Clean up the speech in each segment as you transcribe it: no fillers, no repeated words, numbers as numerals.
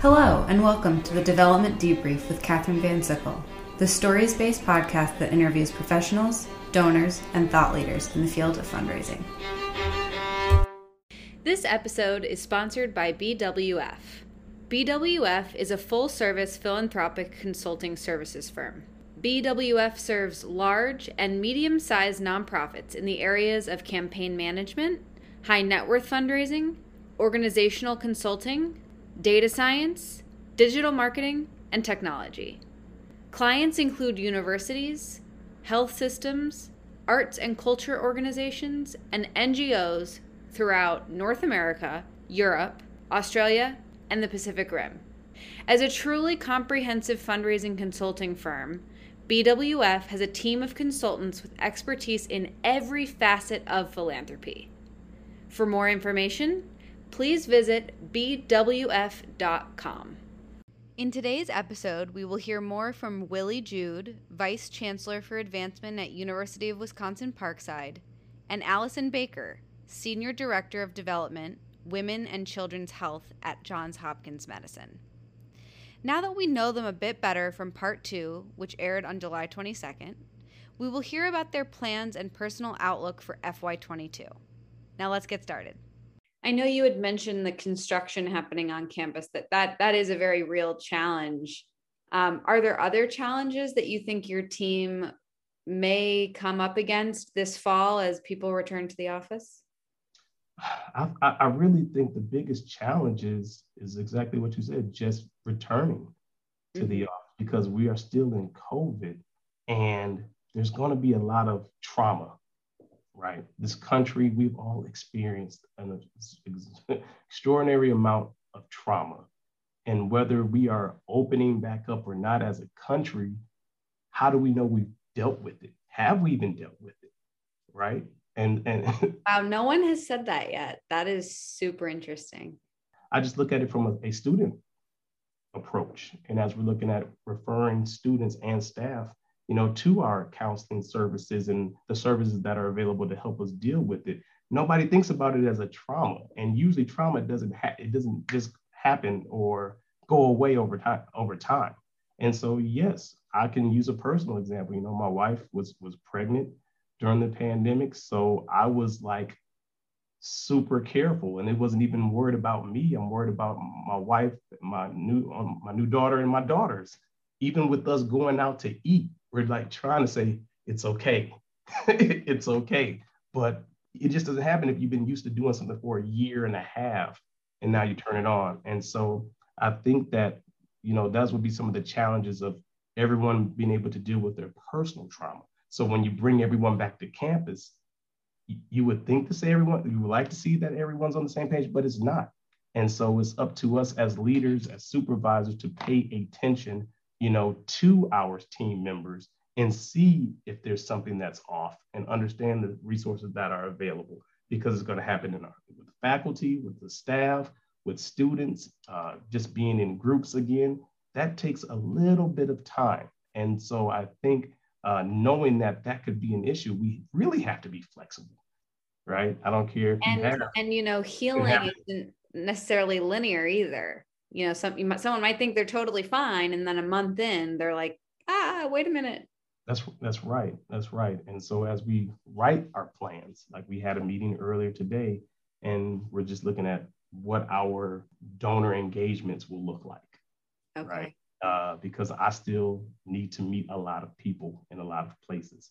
Hello, and welcome to the Development Debrief with Catherine Van Zickel, the stories-based podcast that interviews professionals, donors, and thought leaders in the field of fundraising. This episode is sponsored by BWF. BWF is a full-service philanthropic consulting services firm. BWF serves large and medium-sized nonprofits in the areas of campaign management, high net worth fundraising, organizational consulting, data science, digital marketing, and technology. Clients include universities, health systems, arts and culture organizations, and NGOs throughout North America, Europe, Australia, and the Pacific Rim. As a truly comprehensive fundraising consulting firm, BWF has a team of consultants with expertise in every facet of philanthropy. For more information, please visit bwf.com. In today's episode, we will hear more from Willie Jude, Vice Chancellor for Advancement at University of Wisconsin-Parkside, and Allison Baker, Senior Director of Development, Women and Children's Health at Johns Hopkins Medicine. Now that we know them a bit better from Part 2, which aired on July 22nd, we will hear about their plans and personal outlook for FY22. Now let's get started. I know you had mentioned the construction happening on campus, that is a very real challenge. Are there other challenges that you think your team may come up against this fall as people return to the office? I really think the biggest challenge is exactly what you said, just returning to the office, because we are still in COVID and there's going to be a lot of trauma, right? This country, we've all experienced an extraordinary amount of trauma. And whether we are opening back up or not as a country, how do we know we've dealt with it? Have we even dealt with it, right? And wow, no one has said that yet. That is super interesting. I just look at it from a student approach. And as we're looking at referring students and staff, you know, to our counseling services and the services that are available to help us deal with it, nobody thinks about it as a trauma. And usually trauma doesn't just happen or go away over time. And so, yes, I can use a personal example. You know, my wife was pregnant during the pandemic. So I was like super careful, and it wasn't even worried about me. I'm worried about my wife, my new daughter, and my daughters. Even with us going out to eat, we're like trying to say, it's okay, it's okay. But it just doesn't happen if you've been used to doing something for a year and a half and now you turn it on. And so I think that, you know, those would be some of the challenges of everyone being able to deal with their personal trauma. So when you bring everyone back to campus, you would think to say everyone, you would like to see that everyone's on the same page, but it's not. And so it's up to us as leaders, as supervisors, to pay attention, you know, to our team members and see if there's something that's off and understand the resources that are available, because it's going to happen with the faculty, with the staff, with students, just being in groups again. That takes a little bit of time. And so I think knowing that could be an issue, we really have to be flexible, right? I don't care if you know, healing isn't necessarily linear either. You know, someone might think they're totally fine, and then a month in, they're like, wait a minute. That's right. And so as we write our plans, like we had a meeting earlier today, and we're just looking at what our donor engagements will look like. Okay. Right? Because I still need to meet a lot of people in a lot of places.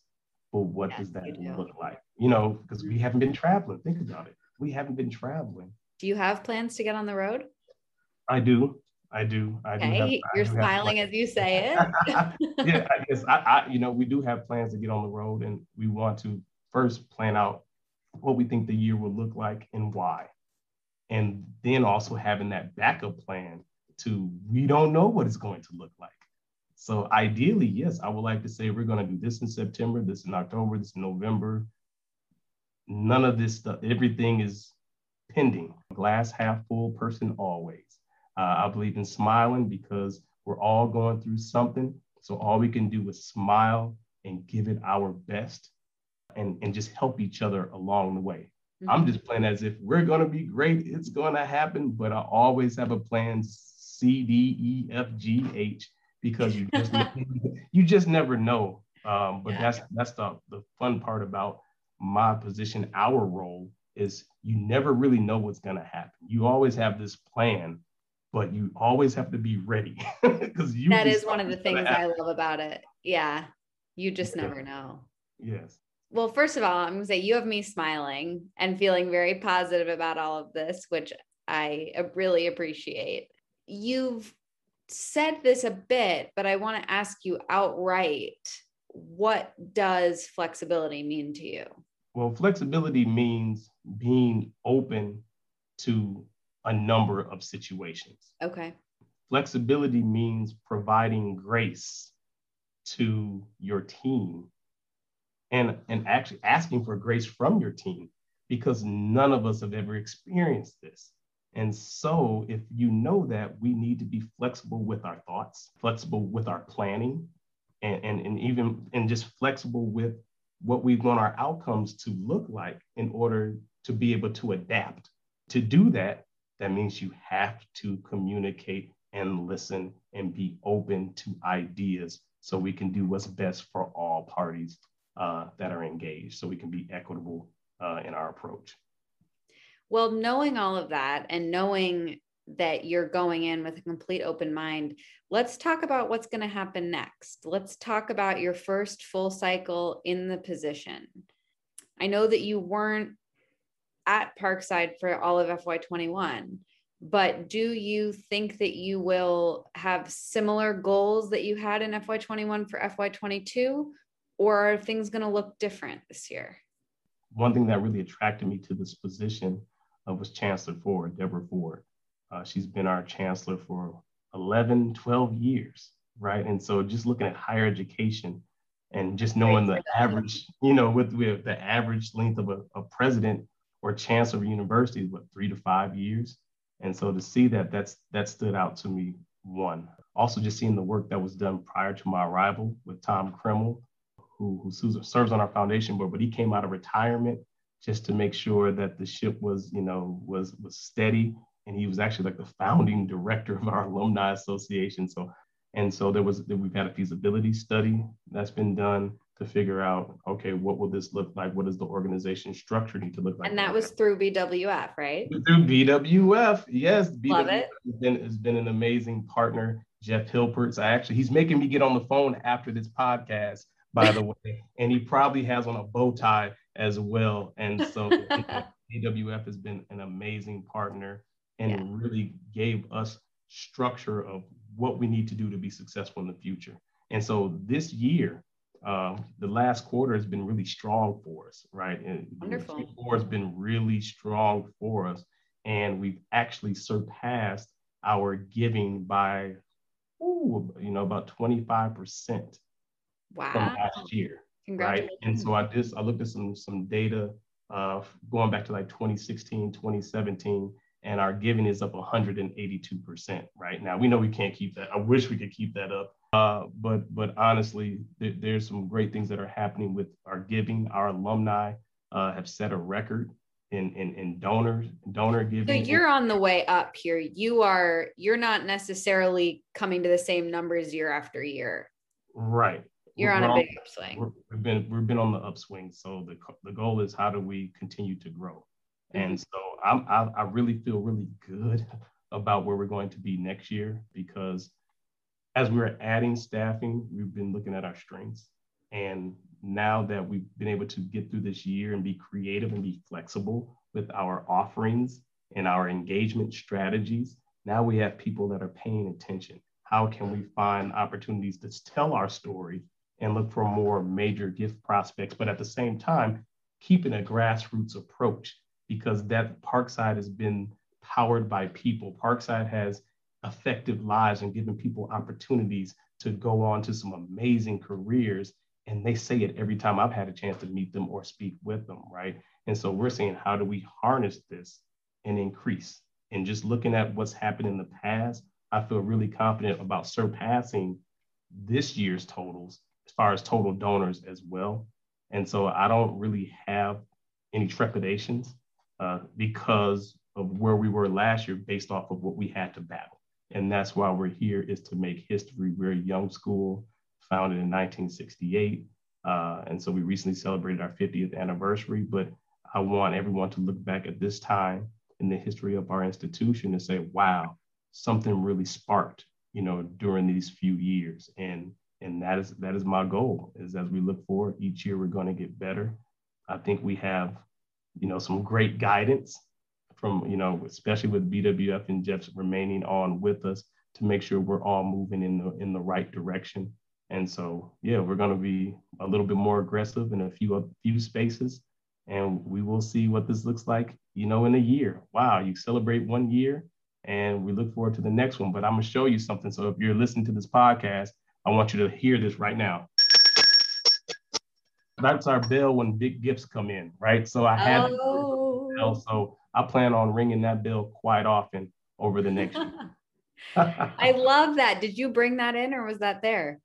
But what does that look like? You know, because we haven't been traveling. Think about it. We haven't been traveling. Do you have plans to get on the road? I do. You're smiling as you say it. Yeah, I guess you know, we do have plans to get on the road, and we want to first plan out what we think the year will look like and why. And then also having that backup plan to, we don't know what it's going to look like. So ideally, yes, I would like to say we're going to do this in September, this in October, this in November. None of this stuff, everything is pending. Glass half full person always. I believe in smiling, because we're all going through something. So all we can do is smile and give it our best and just help each other along the way. Mm-hmm. I'm just playing as if we're going to be great. It's going to happen. But I always have a plan C, D, E, F, G, H, because you just you just never know. But yeah, that's the fun part about my position, our role, is you never really know what's going to happen. You always have this plan, but you always have to be ready. That is one of the things I love about it. Yeah. You just never know. Yes. Well, first of all, I'm going to say you have me smiling and feeling very positive about all of this, which I really appreciate. You've said this a bit, but I want to ask you outright, what does flexibility mean to you? Well, flexibility means being open to a number of situations. Okay. Flexibility means providing grace to your team and actually asking for grace from your team, because none of us have ever experienced this. And so if you know that, we need to be flexible with our thoughts, flexible with our planning, and just flexible with what we want our outcomes to look like in order to be able to adapt. To do that, that means you have to communicate and listen and be open to ideas so we can do what's best for all parties that are engaged, so we can be equitable in our approach. Well, knowing all of that and knowing that you're going in with a complete open mind, let's talk about what's going to happen next. Let's talk about your first full cycle in the position. I know that you weren't at Parkside for all of FY21, but do you think that you will have similar goals that you had in FY21 for FY22, or are things going to look different this year? One thing that really attracted me to this position was Chancellor Ford, Deborah Ford. She's been our chancellor for 11, 12 years, right? And so just looking at higher education and just knowing the average, you know, with the average length of a president or chancellor of university is what, 3 to 5 years. And so to see that, that stood out to me, one. Also just seeing the work that was done prior to my arrival with Tom Kreml, who serves on our foundation board, but he came out of retirement just to make sure that the ship was, you know, was steady. And he was actually like the founding director of our alumni association. So we've had a feasibility study that's been done to figure out, okay, what will this look like? What does the organization structure need to look like? And that was through BWF, right? Through BWF, yes. Love BWF it. Has been an amazing partner. Jeff Hilpert, he's making me get on the phone after this podcast, by the way, and he probably has on a bow tie as well. And so BWF has been an amazing partner. And it really gave us structure of what we need to do to be successful in the future. And so this year, the last quarter has been really strong for us, right? And wonderful. Q4 has been really strong for us. And we've actually surpassed our giving by, about 25%. Wow. From last year. Congratulations. Right? And so I looked at some data going back to like 2016, 2017, and our giving is up 182% right now. We know we can't keep that. I wish we could keep that up. But honestly, there's some great things that are happening with our giving. Our alumni have set a record in donor giving. So you're on the way up here. You're not necessarily coming to the same numbers year after year. Right. We're on a big upswing. We've been on the upswing. So the goal is, how do we continue to grow? And so I really feel really good about where we're going to be next year, because as we're adding staffing, we've been looking at our strengths. And now that we've been able to get through this year and be creative and be flexible with our offerings and our engagement strategies, now we have people that are paying attention. How can we find opportunities to tell our story and look for more major gift prospects, but at the same time, keeping a grassroots approach? Because that Parkside has been powered by people. Parkside has effective lives and given people opportunities to go on to some amazing careers. And they say it every time I've had a chance to meet them or speak with them, right? And so we're saying, how do we harness this and increase? And just looking at what's happened in the past, I feel really confident about surpassing this year's totals as far as total donors as well. And so I don't really have any trepidations because of where we were last year based off of what we had to battle. And that's why we're here, is to make history. We're a young school founded in 1968. And so we recently celebrated our 50th anniversary, but I want everyone to look back at this time in the history of our institution and say, wow, something really sparked, you know, during these few years. And that is my goal, is as we look forward each year, we're going to get better. I think we have, you know, some great guidance from, you know, especially with BWF and Jeff remaining on with us to make sure we're all moving in the right direction. And so, yeah, we're going to be a little bit more aggressive in a few spaces, and we will see what this looks like, you know, in a year. Wow, you celebrate 1 year and we look forward to the next one, but I'm going to show you something. So if you're listening to this podcast, I want you to hear this right now. That's our bell when big gifts come in, right? So I had to bell, so I plan on ringing that bell quite often over the next year. I love that. Did you bring that in, or was that there?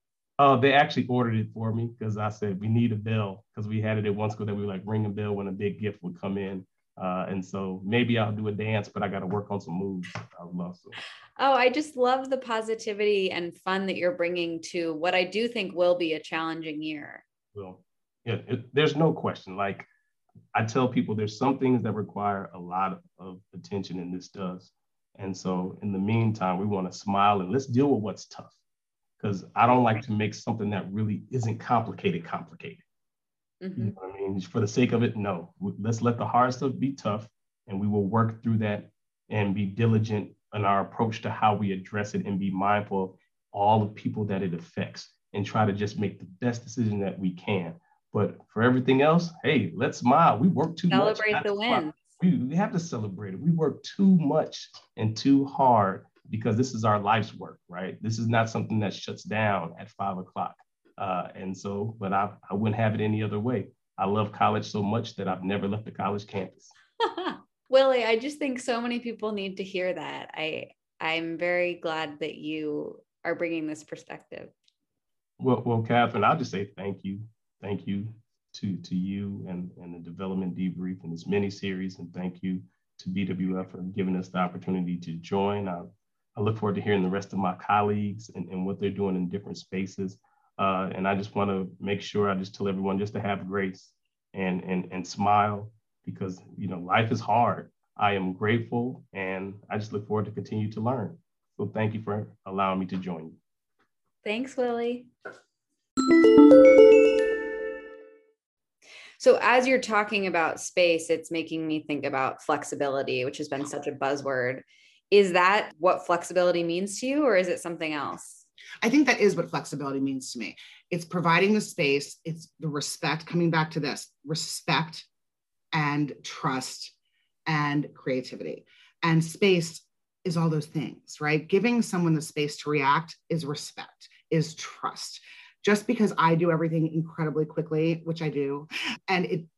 They actually ordered it for me, because I said, we need a bell, because we had it at one school that we like ring a bell when a big gift would come in. And so maybe I'll do a dance, but I got to work on some moves. I love some. Oh, I just love the positivity and fun that you're bringing to what I do think will be a challenging year. Well, yeah, there's no question. Like I tell people, there's some things that require a lot of attention, and this does. And so in the meantime, we want to smile and let's deal with what's tough, because I don't like to make something that really isn't complicated. Mm-hmm. You know what I mean? For the sake of it, no. Let's let the hard stuff be tough, and we will work through that and be diligent in our approach to how we address it, and be mindful of all the people that it affects and try to just make the best decision that we can. But for everything else, hey, let's smile. We work too much. Celebrate the wins. We have to celebrate it. We work too much and too hard, because this is our life's work, right? This is not something that shuts down at 5 o'clock. And so, but I wouldn't have it any other way. I love college so much that I've never left the college campus. Willie, I just think so many people need to hear that. I'm very glad that you are bringing this perspective. Well, Catherine, I'll just say thank you. Thank you to you and the Development Debrief in this mini series. And thank you to BWF for giving us the opportunity to join. I look forward to hearing the rest of my colleagues and what they're doing in different spaces. And I just want to make sure I just tell everyone just to have grace and smile, because, you know, life is hard. I am grateful, and I just look forward to continue to learn. So thank you for allowing me to join you. Thanks, Willie. So as you're talking about space, it's making me think about flexibility, which has been such a buzzword. Is that what flexibility means to you, or is it something else? I think that is what flexibility means to me. It's providing the space, it's the respect, coming back to this, respect and trust and creativity. And space is all those things, right? Giving someone the space to react is respect, is trust. Just because I do everything incredibly quickly, which I do, and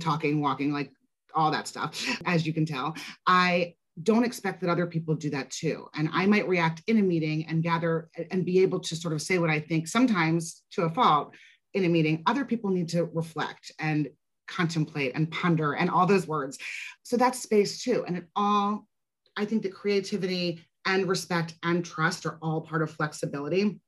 talking, walking, like all that stuff, as you can tell, I don't expect that other people do that too. And I might react in a meeting and gather and be able to sort of say what I think, sometimes to a fault, in a meeting. Other people need to reflect and contemplate and ponder and all those words. So that's space too. And I think that creativity and respect and trust are all part of flexibility.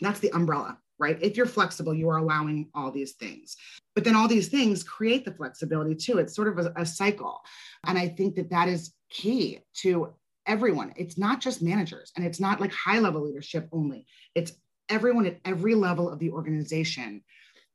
That's the umbrella, right? If you're flexible, you are allowing all these things. But then all these things create the flexibility too. It's sort of a cycle. And I think that is key to everyone. It's not just managers, and it's not like high level leadership only. It's everyone at every level of the organization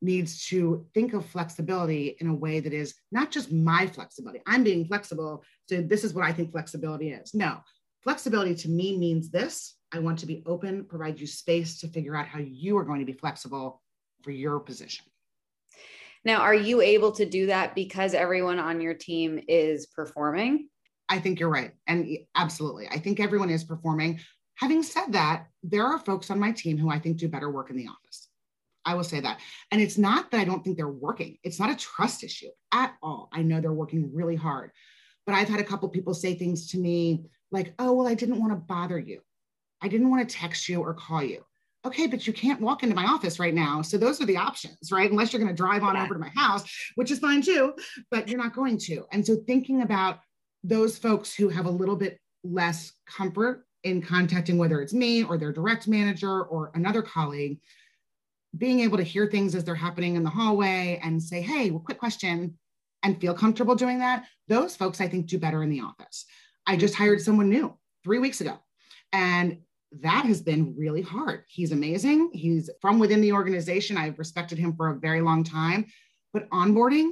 needs to think of flexibility in a way that is not just my flexibility. I'm being flexible, so this is what I think flexibility is. No, flexibility to me means this. I want to be open, provide you space to figure out how you are going to be flexible for your position. Now, are you able to do that because everyone on your team is performing? I think you're right. And absolutely. I think everyone is performing. Having said that, there are folks on my team who I think do better work in the office. I will say that. And it's not that I don't think they're working. It's not a trust issue at all. I know they're working really hard, but I've had a couple people say things to me like, oh, well, I didn't want to bother you. I didn't want to text you or call you. Okay, but you can't walk into my office right now. So those are the options, right? Unless you're going to drive on over to my house, which is fine too, but you're not going to. And so thinking about those folks who have a little bit less comfort in contacting, whether it's me or their direct manager or another colleague, being able to hear things as they're happening in the hallway and say, hey, well, quick question, and feel comfortable doing that. Those folks, I think, do better in the office. I just hired someone new 3 weeks ago, and that has been really hard. He's amazing. He's from within the organization. I've respected him for a very long time, but onboarding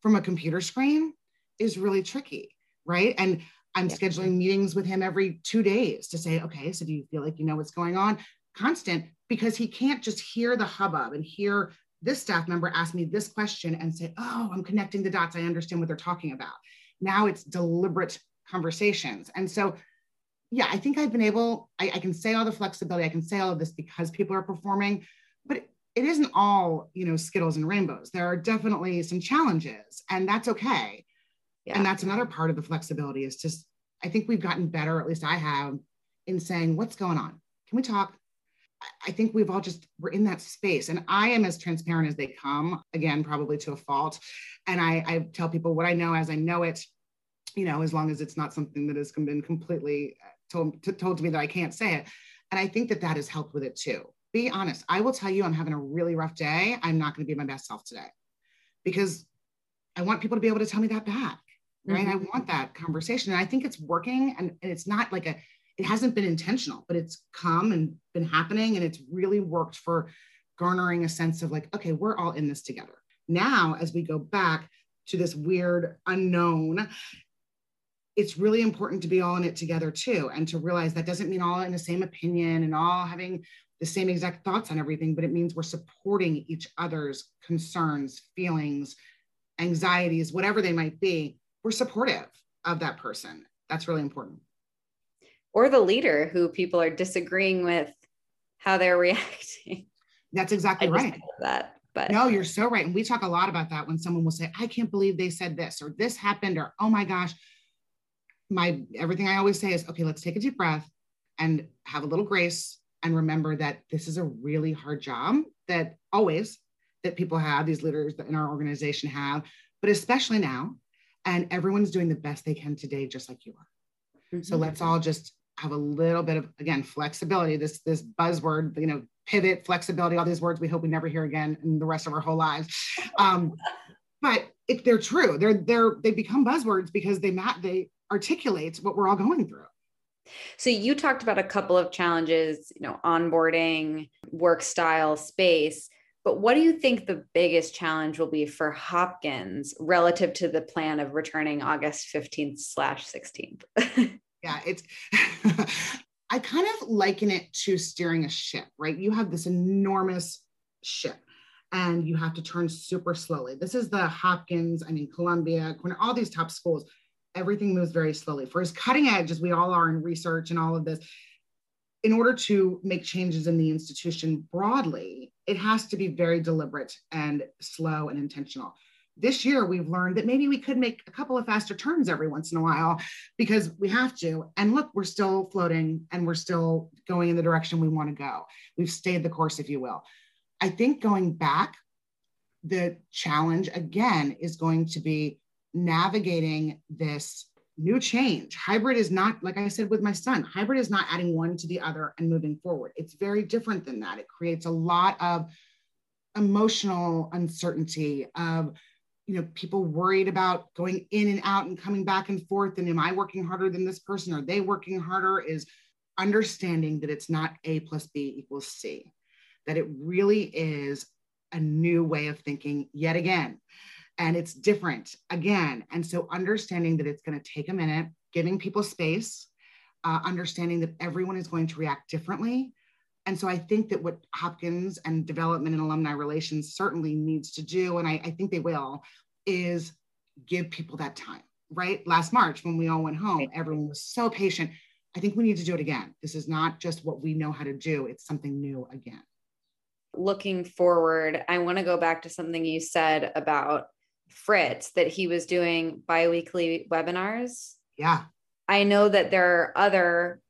from a computer screen is really tricky, right? And I'm scheduling meetings with him every 2 days to say, okay, so do you feel like you know what's going on? Constant, because he can't just hear the hubbub and hear this staff member ask me this question and say, oh, I'm connecting the dots. I understand what they're talking about. Now it's deliberate conversations. And so, yeah, I think I've been able, I can say all the flexibility, I can say all of this because people are performing, but it isn't all, you know, Skittles and rainbows. There are definitely some challenges, and that's okay. Yeah. And that's another part of the flexibility is just, I think we've gotten better, at least I have, in saying, what's going on? Can we talk? I think we've all just, we're in that space, and I am as transparent as they come, again, probably to a fault. And I tell people what I know as I know it, you know, as long as it's not something that has been completely told to me that I can't say it. And I think that that has helped with it too. Be honest. I will tell you, I'm having a really rough day. I'm not going to be my best self today, because I want people to be able to tell me that back. Right. Mm-hmm. I want that conversation. And I think it's working, and it's not like it hasn't been intentional, but it's come and been happening. And it's really worked for garnering a sense of like, okay, we're all in this together. Now, as we go back to this weird unknown, it's really important to be all in it together too. And to realize that doesn't mean all in the same opinion and all having the same exact thoughts on everything, but it means we're supporting each other's concerns, feelings, anxieties, whatever they might be. We're supportive of that person. That's really important. Or the leader who people are disagreeing with how they're reacting. That's exactly right. That, but no, you're so right. And we talk a lot about that when someone will say, I can't believe they said this, or this happened, or, oh my gosh, everything I always say is, okay, let's take a deep breath and have a little grace. And remember that this is a really hard job that people have, these leaders in our organization have, but especially now. And everyone's doing the best they can today, just like you are. Mm-hmm. So let's all just have a little bit of, again, flexibility, this buzzword, you know, pivot, flexibility, all these words we hope we never hear again in the rest of our whole lives. But if they're true, they become buzzwords because they articulate what we're all going through. So you talked about a couple of challenges, you know, onboarding, work style, space. But what do you think the biggest challenge will be for Hopkins relative to the plan of returning August 15/16? Yeah, I kind of liken it to steering a ship, right? You have this enormous ship and you have to turn super slowly. This is the Hopkins, Columbia, all these top schools, everything moves very slowly. For as cutting edge as we all are in research and all of this, in order to make changes in the institution broadly, it has to be very deliberate and slow and intentional. This year, we've learned that maybe we could make a couple of faster turns every once in a while because we have to. And look, we're still floating and we're still going in the direction we want to go. We've stayed the course, if you will. I think going back, the challenge again is going to be navigating this new change. Hybrid is not, like I said with my son, hybrid is not adding one to the other and moving forward. It's very different than that. It creates a lot of emotional uncertainty of, you know, people worried about going in and out and coming back and forth. And am I working harder than this person? Are they working harder? Is understanding that it's not A+B=C, that it really is a new way of thinking yet again. And it's different again. And so understanding that it's going to take a minute, giving people space, understanding that everyone is going to react differently. And so I think that what Hopkins and development and alumni relations certainly needs to do, and I think they will, is give people that time, right? Last March, when we all went home, everyone was so patient. I think we need to do it again. This is not just what we know how to do. It's something new again. Looking forward, I want to go back to something you said about Fritz, that he was doing biweekly webinars. Yeah. I know that there are other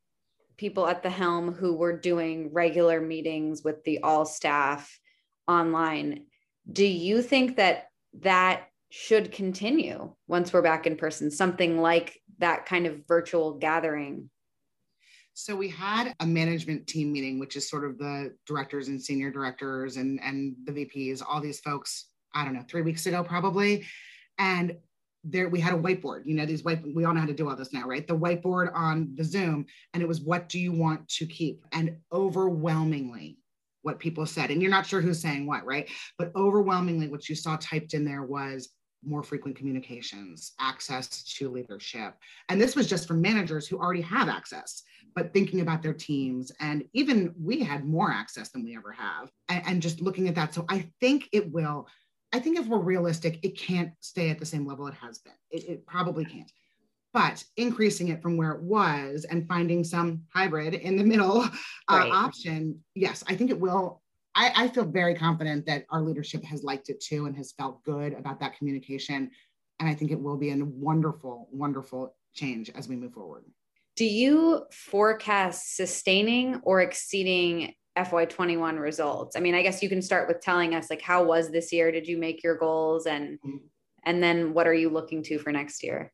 people at the helm who were doing regular meetings with the all staff online. Do you think that should continue once we're back in person, something like that kind of virtual gathering? So we had a management team meeting, which is sort of the directors and senior directors and the VPs, all these folks, I don't know, 3 weeks ago probably. And there we had a whiteboard, you know, we all know how to do all this now, right? The whiteboard on the Zoom, and it was, what do you want to keep? And overwhelmingly what people said, and you're not sure who's saying what, right? But overwhelmingly what you saw typed in there was more frequent communications, access to leadership. And this was just for managers who already have access, but thinking about their teams. And even we had more access than we ever have, and just looking at that. So I think it will, I think if we're realistic, it can't stay at the same level it has been. It probably can't. But increasing it from where it was and finding some hybrid in the middle right. Option, yes, I think it will. I feel very confident that our leadership has liked it too and has felt good about that communication. And I think it will be a wonderful, wonderful change as we move forward. Do you forecast sustaining or exceeding FY21 results? I mean, I guess you can start with telling us, like, how was this year? Did you make your goals? And then what are you looking to for next year?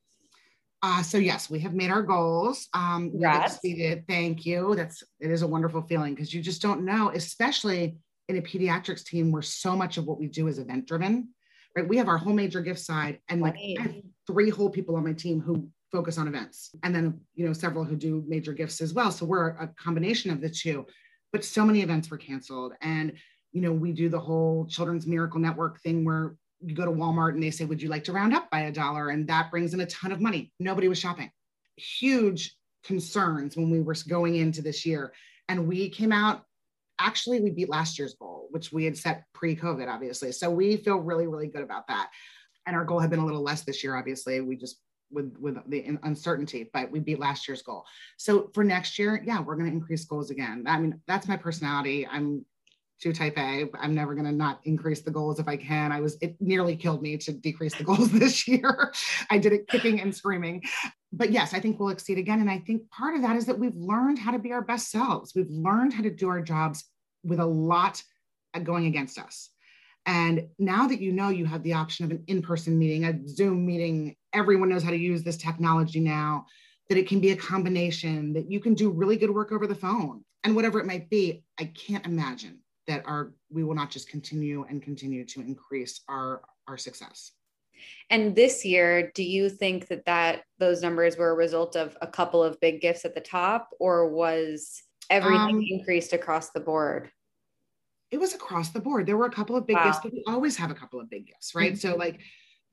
So yes, we have made our goals. We've exceeded. Thank you. It is a wonderful feeling, because you just don't know, especially in a pediatrics team where so much of what we do is event driven, right? We have our whole major gift side, and like I have three whole people on my team who focus on events, and then, you know, several who do major gifts as well. So we're a combination of the two, but so many events were canceled. And, you know, we do the whole Children's Miracle Network thing where you go to Walmart and they say, would you like to round up by $1? And that brings in a ton of money. Nobody was shopping. Huge concerns when we were going into this year. And we came out, actually, we beat last year's goal, which we had set pre-COVID, obviously. So we feel really, really good about that. And our goal had been a little less this year, obviously. We just, with the uncertainty, but we beat last year's goal. So for next year, yeah, we're going to increase goals again. I mean, that's my personality. I'm too type A. I'm never going to not increase the goals if I can. It nearly killed me to decrease the goals this year. I did it kicking and screaming. But yes, I think we'll exceed again. And I think part of that is that we've learned how to be our best selves. We've learned how to do our jobs with a lot going against us. And now that you know you have the option of an in-person meeting, a Zoom meeting, everyone knows how to use this technology now, that it can be a combination, that you can do really good work over the phone and whatever it might be, I can't imagine that we will not just continue to increase our success. And this year, do you think that those numbers were a result of a couple of big gifts at the top, or was everything increased across the board? It was across the board. There were a couple of big gifts, but we always have a couple of big gifts, right? Mm-hmm. So like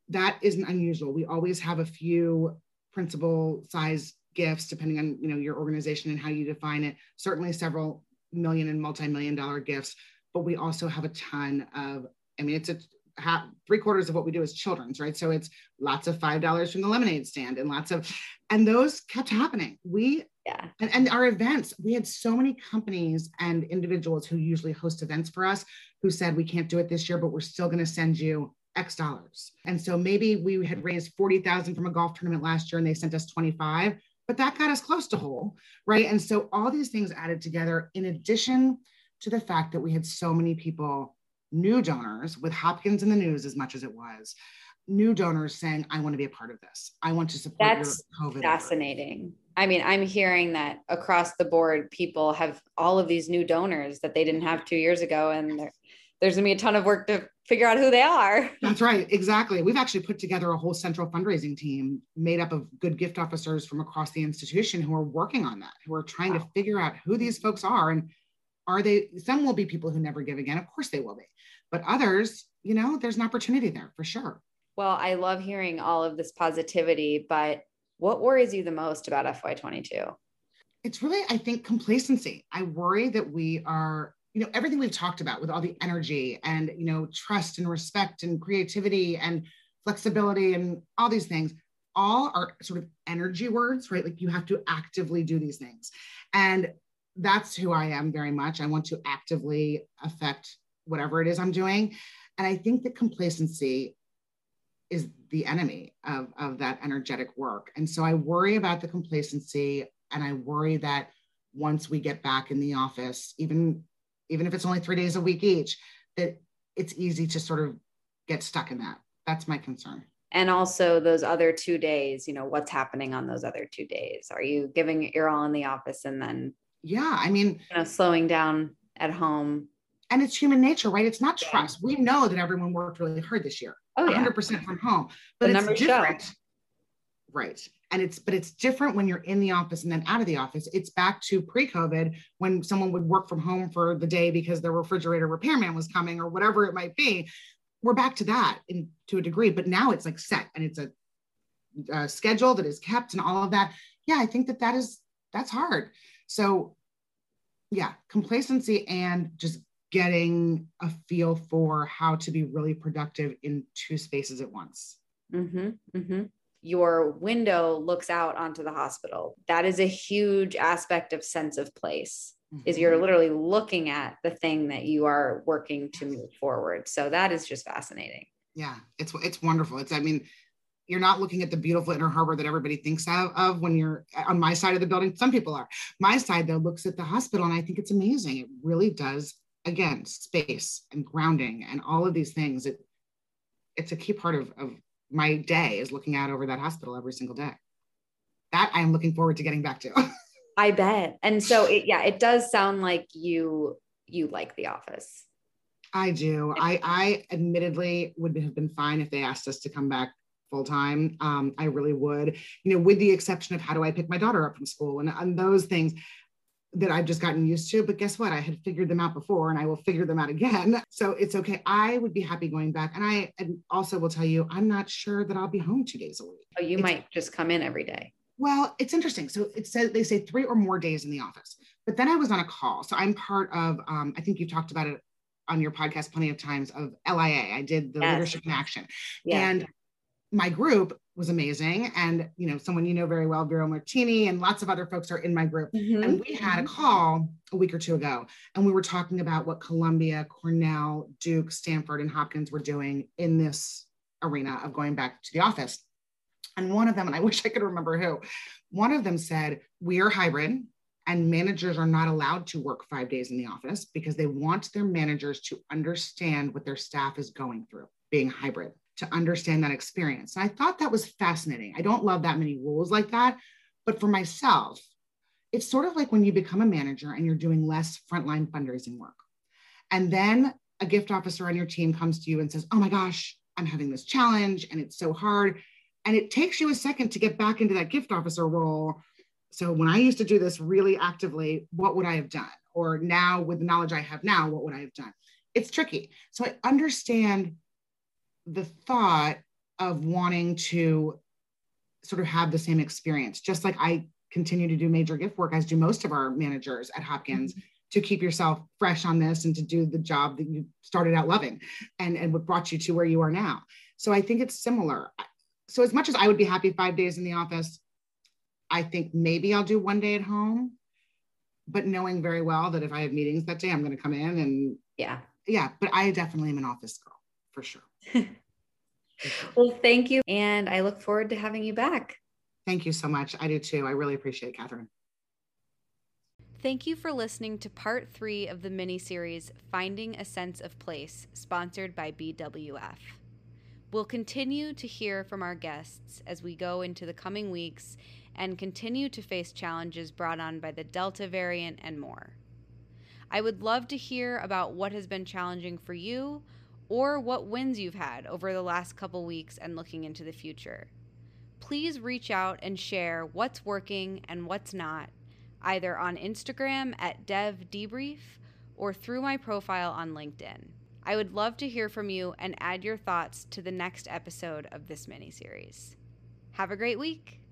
that isn't unusual. We always have a few principal size gifts, depending on, you know, your organization and how you define it. Certainly several million and multi-million dollar gifts, but we also have a ton of, I mean, it's three quarters of what we do is children's, right? So it's lots of $5 from the lemonade stand and lots of, and those kept happening. And our events, we had so many companies and individuals who usually host events for us who said, we can't do it this year, but we're still going to send you X dollars. And so maybe we had raised 40,000 from a golf tournament last year and they sent us 25, but that got us close to whole, right? And so all these things added together, in addition to the fact that we had so many people, new donors, with Hopkins in the news as much as it was, new donors saying, I want to be a part of this. I want to support your COVID. That's fascinating. Effort. I mean, I'm hearing that across the board, people have all of these new donors that they didn't have 2 years ago. And there's going to be a ton of work to figure out who they are. That's right. Exactly. We've actually put together a whole central fundraising team made up of good gift officers from across the institution who are working on that, who are trying to figure out who these folks are. And some will be people who never give again. Of course they will be, but others, you know, there's an opportunity there for sure. Well, I love hearing all of this positivity, but what worries you the most about FY22? It's really, I think, complacency. I worry that we are, you know, everything we've talked about with all the energy and, you know, trust and respect and creativity and flexibility and all these things, all are sort of energy words, right? Like you have to actively do these things. And that's who I am very much. I want to actively affect whatever it is I'm doing. And I think that complacency is the enemy of that energetic work. And so I worry about the complacency, and I worry that once we get back in the office, even if it's only 3 days a week each, that it's easy to sort of get stuck in that. That's my concern. And also those other 2 days, you know, what's happening on those other 2 days? Are you giving it your all in the office and then, yeah, I mean, you know, slowing down at home? And it's human nature, right? It's not trust. We know that everyone worked really hard this year, 100% from home, but it's different. Show. Right. And it's different when you're in the office and then out of the office. It's back to pre-COVID when someone would work from home for the day because their refrigerator repairman was coming or whatever it might be. We're back to that to a degree, but now it's like set and it's a schedule that is kept and all of that. Yeah. I think that's hard. So yeah, complacency and just getting a feel for how to be really productive in two spaces at once. Mm-hmm. Mm-hmm. Your window looks out onto the hospital. That is a huge aspect of sense of place, is you're literally looking at the thing that you are working to move forward. So that is just fascinating. Yeah, it's wonderful. It's, I mean, you're not looking at the beautiful inner harbor that everybody thinks of when you're on my side of the building. Some people are. My side, though, looks at the hospital, and I think it's amazing. It really does, again, space and grounding and all of these things. It's a key part of my day is looking out over that hospital every single day. That I am looking forward to getting back to. I bet. And so it does sound like you like the office. I do. I admittedly would have been fine if they asked us to come back full time. I really would, you know, with the exception of how do I pick my daughter up from school and those things that I've just gotten used to. But guess what? I had figured them out before and I will figure them out again. So it's okay. I would be happy going back. And I also will tell you, I'm not sure that I'll be home 2 days a week. Oh, you might just come in every day. Well, it's interesting. So it says, they say 3 or more days in the office, but then I was on a call. So I'm part of, I think you've talked about it on your podcast plenty of times, of LIA. I did the Leadership in Action. Yeah. And my group was amazing. And, you know, someone you know very well, Biro Martini, and lots of other folks are in my group. Mm-hmm. And we had a call a week or two ago, and we were talking about what Columbia, Cornell, Duke, Stanford, and Hopkins were doing in this arena of going back to the office. And one of them, and I wish I could remember who, one of them said, we are hybrid and managers are not allowed to work 5 days in the office because they want their managers to understand what their staff is going through, being hybrid, to understand that experience. And I thought that was fascinating. I don't love that many rules like that, but for myself, it's sort of like when you become a manager and you're doing less frontline fundraising work. And then a gift officer on your team comes to you and says, oh my gosh, I'm having this challenge and it's so hard. And it takes you a second to get back into that gift officer role. So when I used to do this really actively, what would I have done? Or now with the knowledge I have now, what would I have done? It's tricky. So I understand the thought of wanting to sort of have the same experience, just like I continue to do major gift work, as do most of our managers at Hopkins, to keep yourself fresh on this and to do the job that you started out loving and what brought you to where you are now. So I think it's similar. So as much as I would be happy 5 days in the office, I think maybe I'll do 1 day at home, but knowing very well that if I have meetings that day, I'm going to come in and yeah, but I definitely am an office girl for sure. Well, thank you. And I look forward to having you back. Thank you so much. I do too. I really appreciate it, Catherine. Thank you for listening to part 3 of the mini-series, Finding a Sense of Place, sponsored by BWF. We'll continue to hear from our guests as we go into the coming weeks and continue to face challenges brought on by the Delta variant and more. I would love to hear about what has been challenging for you or what wins you've had over the last couple weeks and looking into the future. Please reach out and share what's working and what's not, either on Instagram at devdebrief or through my profile on LinkedIn. I would love to hear from you and add your thoughts to the next episode of this mini-series. Have a great week.